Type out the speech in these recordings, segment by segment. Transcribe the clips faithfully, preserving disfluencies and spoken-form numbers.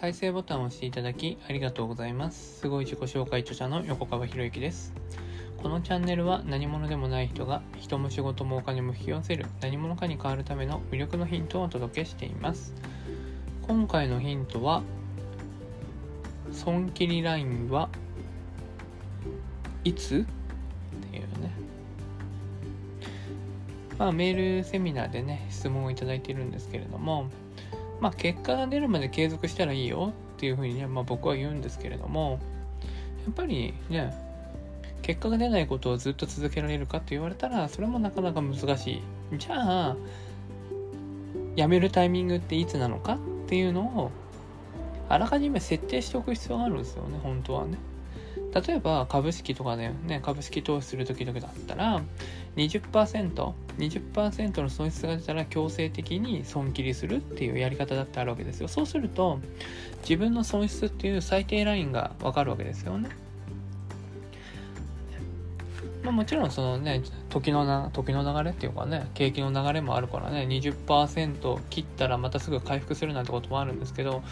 再生ボタンを押していただきありがとうございます。すごい自己紹介著者の横川博之です。このチャンネルは何者でもない人が人も仕事もお金も引き寄せる何者かに変わるための魅力のヒントをお届けしています。今回のヒントは損切りラインはいつっていうね、まあ、メールセミナーでね質問をいただいているんですけれども、まあ、結果が出るまで継続したらいいよっていうふうにね、まあ、僕は言うんですけれども、やっぱりね結果が出ないことをずっと続けられるかって言われたらそれもなかなか難しい。じゃあやめるタイミングっていつなのかっていうのをあらかじめ設定しておく必要があるんですよね、本当はね。例えば株式とかでね、株式投資する時々だったら にじゅっパーセント、にじゅっパーセント の損失が出たら強制的に損切りするっていうやり方だってあるわけですよ。そうすると自分の損失っていう最低ラインが分かるわけですよね。まあ、もちろんそのね時のな時の流れっていうかね景気の流れもあるからね にじゅっパーセント 切ったらまたすぐ回復するなんてこともあるんですけど、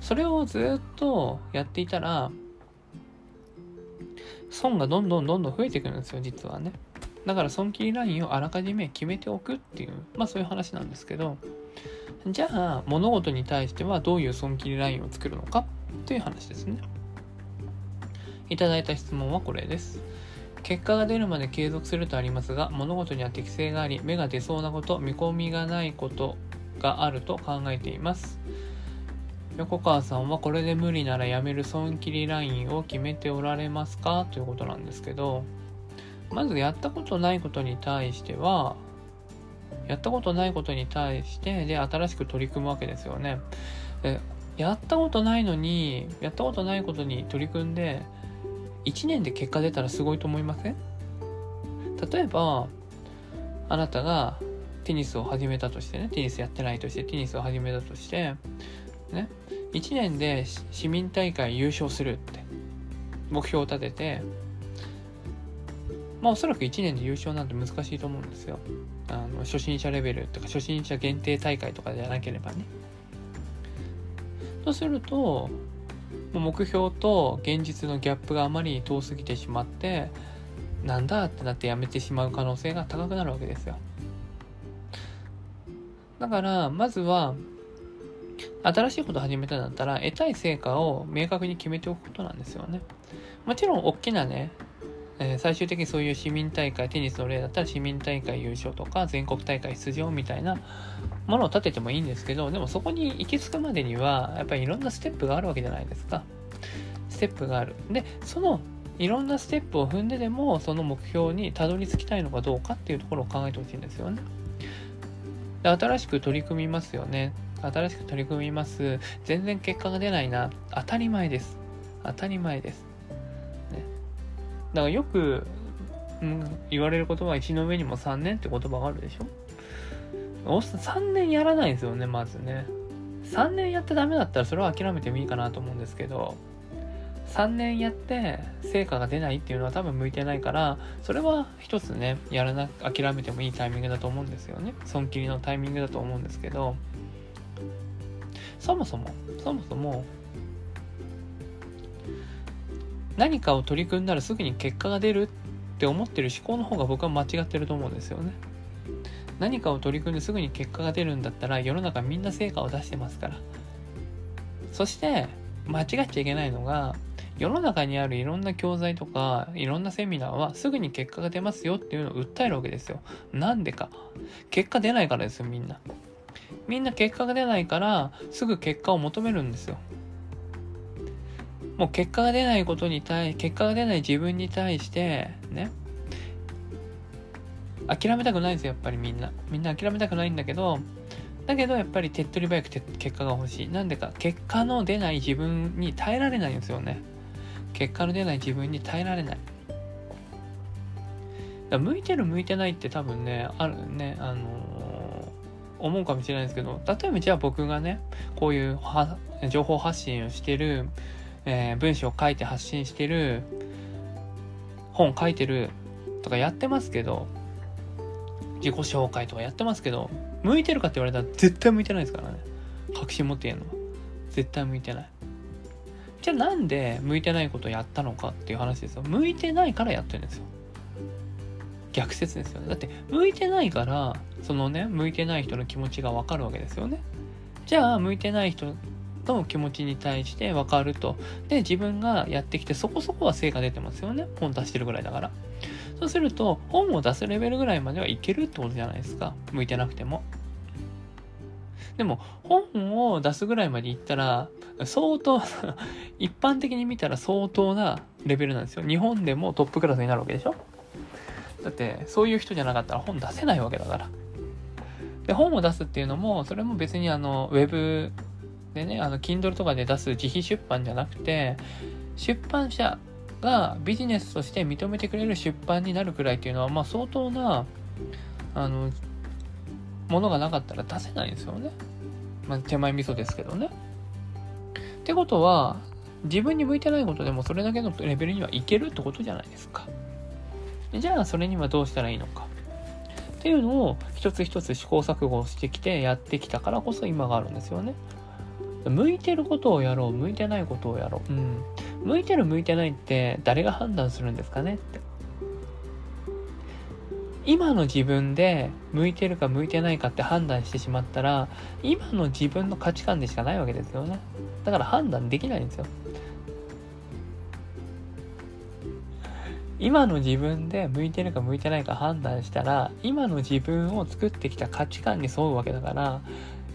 それをずっとやっていたら損がどんどんどんどん増えてくるんですよ、実はね。だから損切りラインをあらかじめ決めておくっていうまあそういう話なんですけど、じゃあ物事に対してはどういう損切りラインを作るのかっていう話ですね。いただいた質問はこれです。結果が出るまで継続するとありますが、物事には適性があり、芽が出そうなこと、見込みがないことがあると考えています。横川さんはこれで無理ならやめる損切りラインを決めておられますかということなんですけど、まずやったことないことに対しては、やったことないことに対してで新しく取り組むわけですよね。で、やったことないのに、やったことないことに取り組んで、いちねんで結果出たらすごいと思いません？例えばあなたがテニスを始めたとしてね、テニスやってないとしてテニスを始めたとしてね、いちねんで市民大会優勝するって目標を立てて、まあおそらくいちねんで優勝なんて難しいと思うんですよ。あの初心者レベルとか初心者限定大会とかじゃなければね。とすると目標と現実のギャップがあまり遠すぎてしまってなんだってなってやめてしまう可能性が高くなるわけですよ。だからまずは新しいことを始めたんだったら得たい成果を明確に決めておくことなんですよね。もちろん大きなね、えー、最終的にそういう市民大会、テニスの例だったら市民大会優勝とか全国大会出場みたいなものを立ててもいいんですけど、でもそこに行き着くまでにはやっぱりいろんなステップがあるわけじゃないですか。ステップがある。で、そのいろんなステップを踏んででもその目標にたどり着きたいのかどうかっていうところを考えてほしいんですよね。で、新しく取り組みますよね。新しく取り組みます。全然結果が出ないな。当たり前です。当たり前です。ね、だからよく、うん、言われる言葉は一の上にもさんねんって言葉があるでしょ。さんねんやらないんですよね、まずね。さんねんやってダメだったらそれは諦めてもいいかなと思うんですけど、さんねんやって成果が出ないっていうのは多分向いてないから、それは一つねやらな諦めてもいいタイミングだと思うんですよね。損切りのタイミングだと思うんですけど、そもそもそもそも何かを取り組んだらすぐに結果が出るって思ってる思考の方が僕は間違ってると思うんですよね。何かを取り組んですぐに結果が出るんだったら世の中みんな成果を出してますから。そして間違っちゃいけないのが、世の中にあるいろんな教材とかいろんなセミナーはすぐに結果が出ますよっていうのを訴えるわけですよ。なんでか、結果出ないからですよ。みんなみんな結果が出ないからすぐ結果を求めるんですよ。もう結果が出ないことに対結果が出ない自分に対してね諦めたくないんですよ、やっぱりみんな。みんな諦めたくないんだけど、だけどやっぱり手っ取り早くて結果が欲しい。なんでか、結果の出ない自分に耐えられないんですよね。結果の出ない自分に耐えられない。だ向いてる向いてないって多分ね、あるね、あのー、思うかもしれないですけど、例えばじゃあ僕がね、こういう情報発信をしてる、えー、文章を書いて発信してる、本書いてるとかやってますけど、自己紹介とかやってますけど、向いてるかって言われたら絶対向いてないですからね。確信持って言えるのは絶対向いてない。じゃあなんで向いてないことをやったのかっていう話ですよ。向いてないからやってるんですよ。逆説ですよね。だって向いてないからそのね向いてない人の気持ちが分かるわけですよね。じゃあ向いてない人の気持ちに対して分かると、で自分がやってきてそこそこは成果出てますよね。本出してるぐらいだから。そうすると本を出すレベルぐらいまではいけるってことじゃないですか、向いてなくても。でも本を出すぐらいまでいったら相当一般的に見たら相当なレベルなんですよ。日本でもトップクラスになるわけでしょ。だってそういう人じゃなかったら本出せないわけだから。で本を出すっていうのもそれも別にあのウェブでね、あの Kindle とかで出す自費出版じゃなくて、出版社がビジネスとして認めてくれる出版になるくらいっていうのは、まあ相当なあのものがなかったら出せないんですよね。まあ手前味噌ですけどね。ってことは自分に向いてないことでもそれだけのレベルにはいけるってことじゃないですか。じゃあそれにはどうしたらいいのかっていうのを一つ一つ試行錯誤してきてやってきたからこそ今があるんですよね。向いてることをやろう、向いてないことをやろう、うん、向いてる向いてないって誰が判断するんですかねって。今の自分で向いてるか向いてないかって判断してしまったら今の自分の価値観でしかないわけですよね。だから判断できないんですよ。今の自分で向いてるか向いてないか判断したら今の自分を作ってきた価値観に沿うわけだから、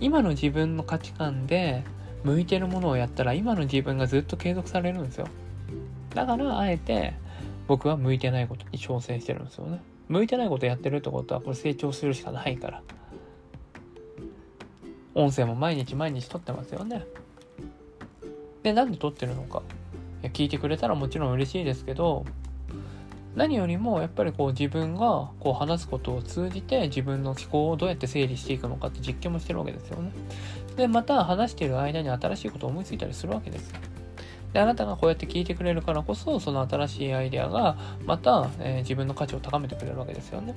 今の自分の価値観で向いてるものをやったら今の自分がずっと継続されるんですよ。だからあえて僕は向いてないことに挑戦してるんですよね。向いてないことやってるってことはこれ成長するしかないから。音声も毎日毎日撮ってますよね。でなんで撮ってるのか、いや聞いてくれたらもちろん嬉しいですけど、何よりもやっぱりこう自分がこう話すことを通じて自分の思考をどうやって整理していくのかって実験もしてるわけですよね。でまた話している間に新しいことを思いついたりするわけですよ。であなたがこうやって聞いてくれるからこそその新しいアイデアがまた、えー、自分の価値を高めてくれるわけですよね。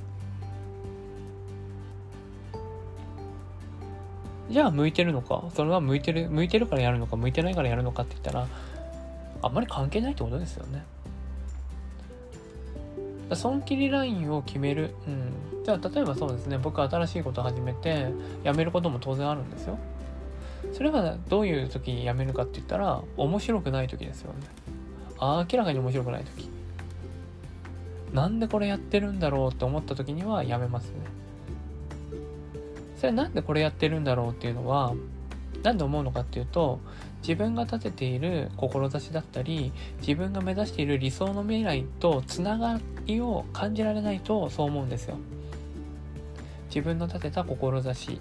じゃあ向いてるのか、それは向いてる向いてるからやるのか向いてないからやるのかって言ったらあんまり関係ないってことですよね。損切りラインを決める、うん、じゃあ例えばそうですね、僕は新しいことを始めてやめることも当然あるんですよ。それがどういう時にやめるかって言ったら面白くない時ですよね。あ明らかに面白くない時、なんでこれやってるんだろうって思った時にはやめますね。それなんでこれやってるんだろうっていうのはなんで思うのかっていうと、自分が立てている志だったり自分が目指している理想の未来とつながりを感じられないとそう思うんですよ。自分の立てた志、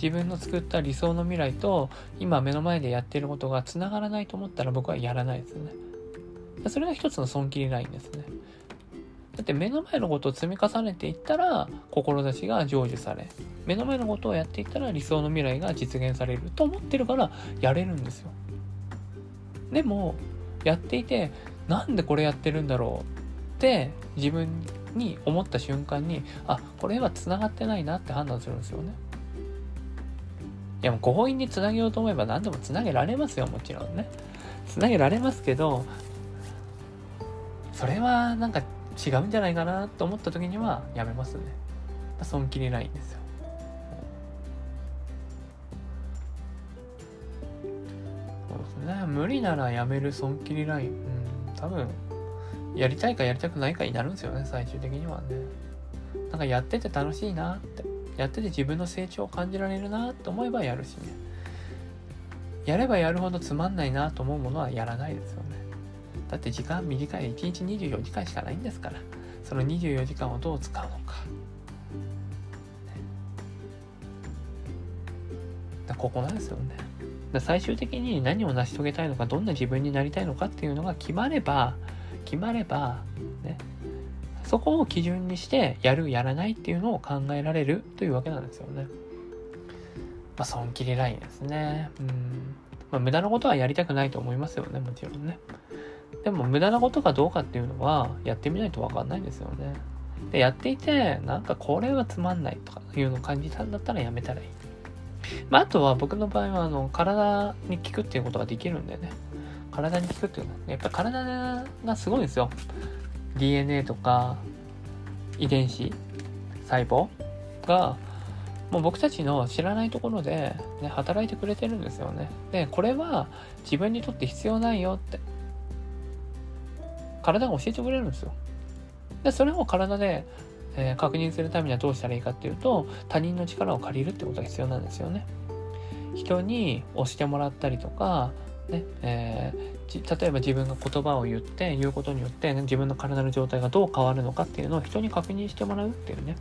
自分の作った理想の未来と今目の前でやっていることがつながらないと思ったら僕はやらないですね。それが一つの損切りラインですね。だって目の前のことを積み重ねていったら志が成就され、目の前のことをやっていったら理想の未来が実現されると思ってるからやれるんですよ。でもやっていてなんでこれやってるんだろうって自分に思った瞬間にあこれはつながってないなって判断するんですよね。いやもう強引につなげようと思えば何でもつなげられますよ、もちろんねつなげられますけど、それはなんか違うんじゃないかなと思った時にはやめますね。損切りラインですよ。そうですね、無理ならやめる損切りライン、うん、多分やりたいかやりたくないかになるんですよね、最終的にはね。なんかやってて楽しいなって、やってて自分の成長を感じられるなって思えばやるしね、やればやるほどつまんないなと思うものはやらないですよね。だって時間短い、いちにちにじゅうよじかんしかないんですから、そのにじゅうよじかんをどう使うのか、ね、だここなんですよね。だ最終的に何を成し遂げたいのか、どんな自分になりたいのかっていうのが決まれば決まれば、ね、そこを基準にしてやるやらないっていうのを考えられるというわけなんですよね。まあ損切りラインですね。うん、まあ、無駄なことはやりたくないと思いますよね、もちろんね。でも無駄なことかどうかっていうのはやってみないと分かんないですよね。でやっていてなんかこれはつまんないとかいうのを感じたんだったらやめたらいい。まあ、あとは僕の場合はあの体に効くっていうことができるんだよね。体に効くっていうのはやっぱり体がすごいんですよ。 ディーエヌエー とか遺伝子細胞がもう僕たちの知らないところで、ね、働いてくれてるんですよね。でこれは自分にとって必要ないよって体が教えてくれるんですよ。でそれを体で、えー、確認するためにはどうしたらいいかっていうと、他人の力を借りるってことが必要なんですよね。人に押してもらったりとか、ねえー、例えば自分が言葉を言って言うことによって、ね、自分の体の状態がどう変わるのかっていうのを人に確認してもらうっていうね、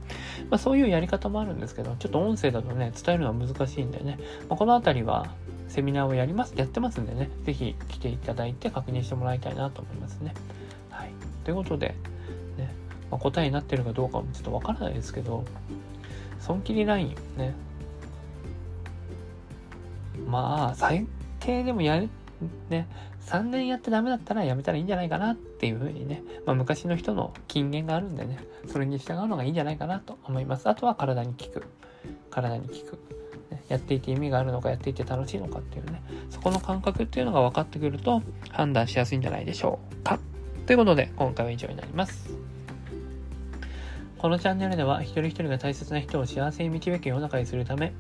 まあ、そういうやり方もあるんですけど、ちょっと音声だとね伝えるのは難しいんでね、まあ、このあたりはセミナーをやりますやってますんでね、ぜひ来ていただいて確認してもらいたいなと思いますね。はい、ということで、ねまあ、答えになってるかどうかもちょっとわからないですけど、損切りラインね、まあ最低でもやるね、さんねんやってダメだったらやめたらいいんじゃないかなっていう風にね、まあ、昔の人の金言があるんでね、それに従うのがいいんじゃないかなと思います。あとは体に効く体に効く、ね、やっていて意味があるのかやっていて楽しいのかっていうね、そこの感覚っていうのが分かってくると判断しやすいんじゃないでしょうか。ということで今回は以上になります。このチャンネルでは一人一人が大切な人を幸せに導く世の中にするため、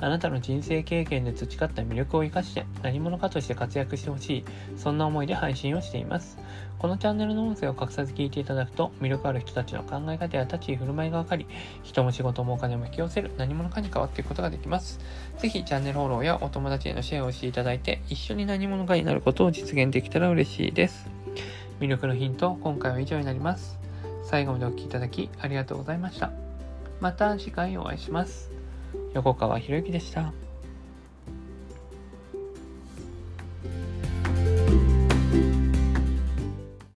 あなたの人生経験で培った魅力を生かして何者かとして活躍してほしい、そんな思いで配信をしています。このチャンネルの音声を隠さず聞いていただくと、魅力ある人たちの考え方や立ち居振る舞いが分かり、人も仕事もお金も引き寄せる何者かに変わっていくことができます。ぜひチャンネルフォローやお友達へのシェアをしていただいて、一緒に何者かになることを実現できたら嬉しいです。魅力のヒント、今回は以上になります。最後までお聞きいただきありがとうございました。また次回お会いします。横川博之でした。